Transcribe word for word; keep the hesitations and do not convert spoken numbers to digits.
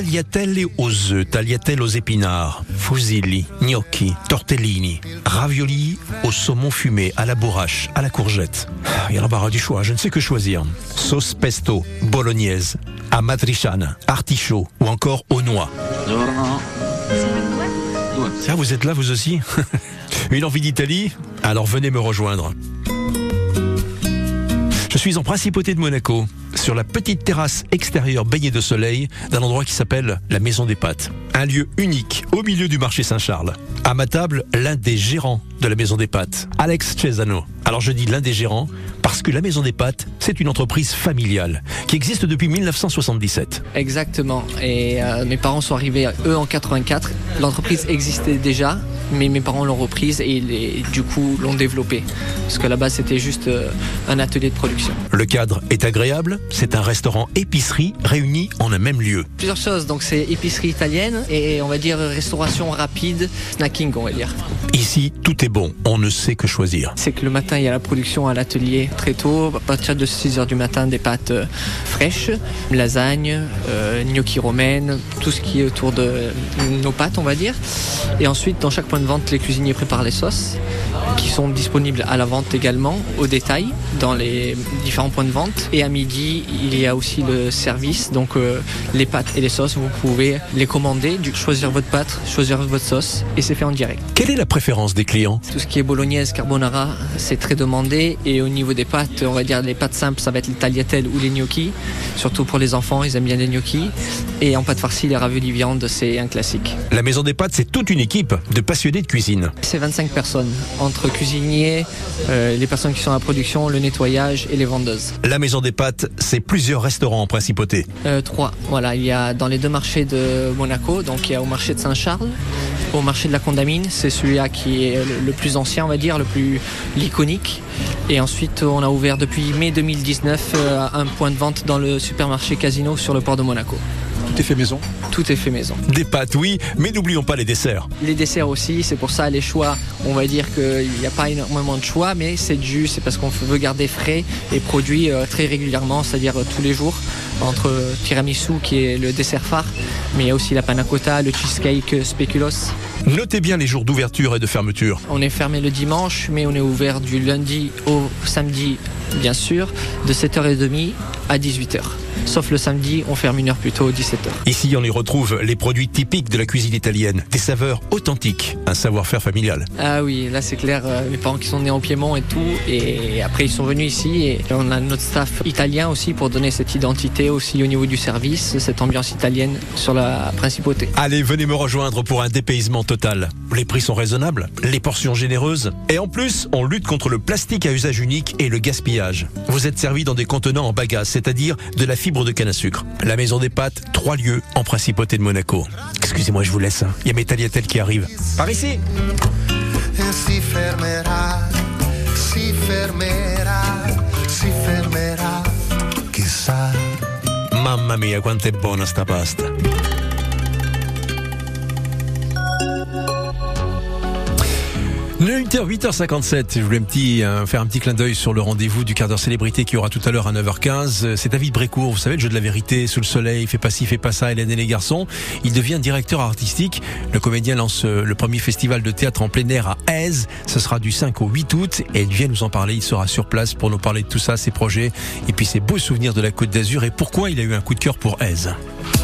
tagliatelle aux œufs, tagliatelle aux épinards, fusilli, gnocchi, tortellini, ravioli au saumon fumé, à la bourrache, à la courgette. Il y a l'embarras du choix, je ne sais que choisir. Sauce pesto, bolognaise, amatriciana, artichaut ou encore aux noix. Ah, vous êtes là vous aussi ? Une envie d'Italie ? Alors venez me rejoindre. Je suis en Principauté de Monaco, sur la petite terrasse extérieure baignée de soleil d'un endroit qui s'appelle la Maison des Pâtes. Un lieu unique au milieu du marché Saint-Charles. À ma table, l'un des gérants de la Maison des Pâtes, Alex Cesano. Alors je dis l'un des gérants parce que la Maison des Pâtes, c'est une entreprise familiale qui existe depuis mille neuf cent soixante-dix-sept. Exactement. Et euh, mes parents sont arrivés, eux, en quatre-vingt-quatre. L'entreprise existait déjà, mais mes parents l'ont reprise et, et du coup l'ont développée. Parce que là-bas, c'était juste euh, un atelier de production. Le cadre est agréable. C'est un restaurant épicerie réuni en un même lieu. Plusieurs choses. Donc c'est épicerie italienne et on va dire restauration rapide, snacking, on va dire. Ici, tout est bon. On ne sait que choisir. C'est que le matin, il y a la production à l'atelier très tôt, à partir de six heures du matin, des pâtes fraîches, lasagne, euh, gnocchi romaine, tout ce qui est autour de nos pâtes, on va dire. Et ensuite, dans chaque point de vente, les cuisiniers préparent les sauces qui sont disponibles à la vente également, au détail, dans les différents points de vente. Et à midi, il y a aussi le service. Donc euh, les pâtes et les sauces, vous pouvez les commander, choisir votre pâte, choisir votre sauce et c'est fait en direct. Quelle est la préférence des clients ? Tout ce qui est bolognaise, carbonara, c'est très demandé. Et au niveau des pâtes, on va dire les pâtes simples, ça va être les tagliatelles ou les gnocchis. Surtout pour les enfants, ils aiment bien les gnocchis. Et en pâte farcie, les raviolis viande, c'est un classique. La Maison des Pâtes, c'est toute une équipe de passionnés de cuisine. C'est vingt-cinq personnes, entre cuisiniers, euh, les personnes qui sont à la production, le nettoyage et les vendeuses. La Maison des Pâtes, c'est plusieurs restaurants en Principauté. Euh, trois, voilà, il y a dans les deux marchés de Monaco, donc il y a au marché de Saint-Charles, au marché de la Condamine, c'est celui-là qui est le plus ancien, on va dire, le plus iconique. Et ensuite, on a ouvert depuis mai deux mille dix-neuf euh, un point de vente dans le supermarché Casino sur le port de Monaco. Tout est fait maison. Tout est fait maison. Des pâtes, oui, mais n'oublions pas les desserts. Les desserts aussi, c'est pour ça les choix. On va dire qu'il n'y a pas énormément de choix, mais c'est dû, c'est parce qu'on veut garder frais et produit très régulièrement, c'est-à-dire tous les jours, entre tiramisu qui est le dessert phare, mais il y a aussi la panna cotta, le cheesecake spéculoos. Notez bien les jours d'ouverture et de fermeture. On est fermé le dimanche, mais on est ouvert du lundi au samedi, bien sûr, de sept heures trente à dix-huit heures. Sauf le samedi, on ferme une heure plus tôt, dix-sept heures. Ici, on y retrouve les produits typiques de la cuisine italienne, des saveurs authentiques, un savoir-faire familial. Ah oui, là c'est clair, mes parents qui sont nés en Piémont et tout, et après ils sont venus ici, et on a notre staff italien aussi pour donner cette identité aussi au niveau du service, cette ambiance italienne sur la Principauté. Allez, venez me rejoindre pour un dépaysement total. Les prix sont raisonnables, les portions généreuses, et en plus, on lutte contre le plastique à usage unique et le gaspillage. Vous êtes servi dans des contenants en bagasse, c'est-à-dire de la fibre de canne à sucre. La Maison des Pâtes, trois lieux en Principauté de Monaco. Excusez-moi, je vous laisse. Il y a mes tagliatelles qui arrivent. Par ici. Si fermerà, si fermerà, si fermerà. Chissà. Mamma mia, quanto è buona sta pasta. huit heures cinquante-sept, je voulais un petit, euh, faire un petit clin d'œil sur le rendez-vous du quart d'heure célébrité qui aura tout à l'heure à neuf heures quinze. C'est David Brécourt, vous savez, le jeu de la vérité, sous le soleil, fais pas ci, fais pas ça, Hélène et les garçons. Il devient directeur artistique. Le comédien lance le premier festival de théâtre en plein air à Èze. Ce sera du cinq au huit août et il vient nous en parler. Il sera sur place pour nous parler de tout ça, ses projets et puis ses beaux souvenirs de la Côte d'Azur et pourquoi il a eu un coup de cœur pour Èze.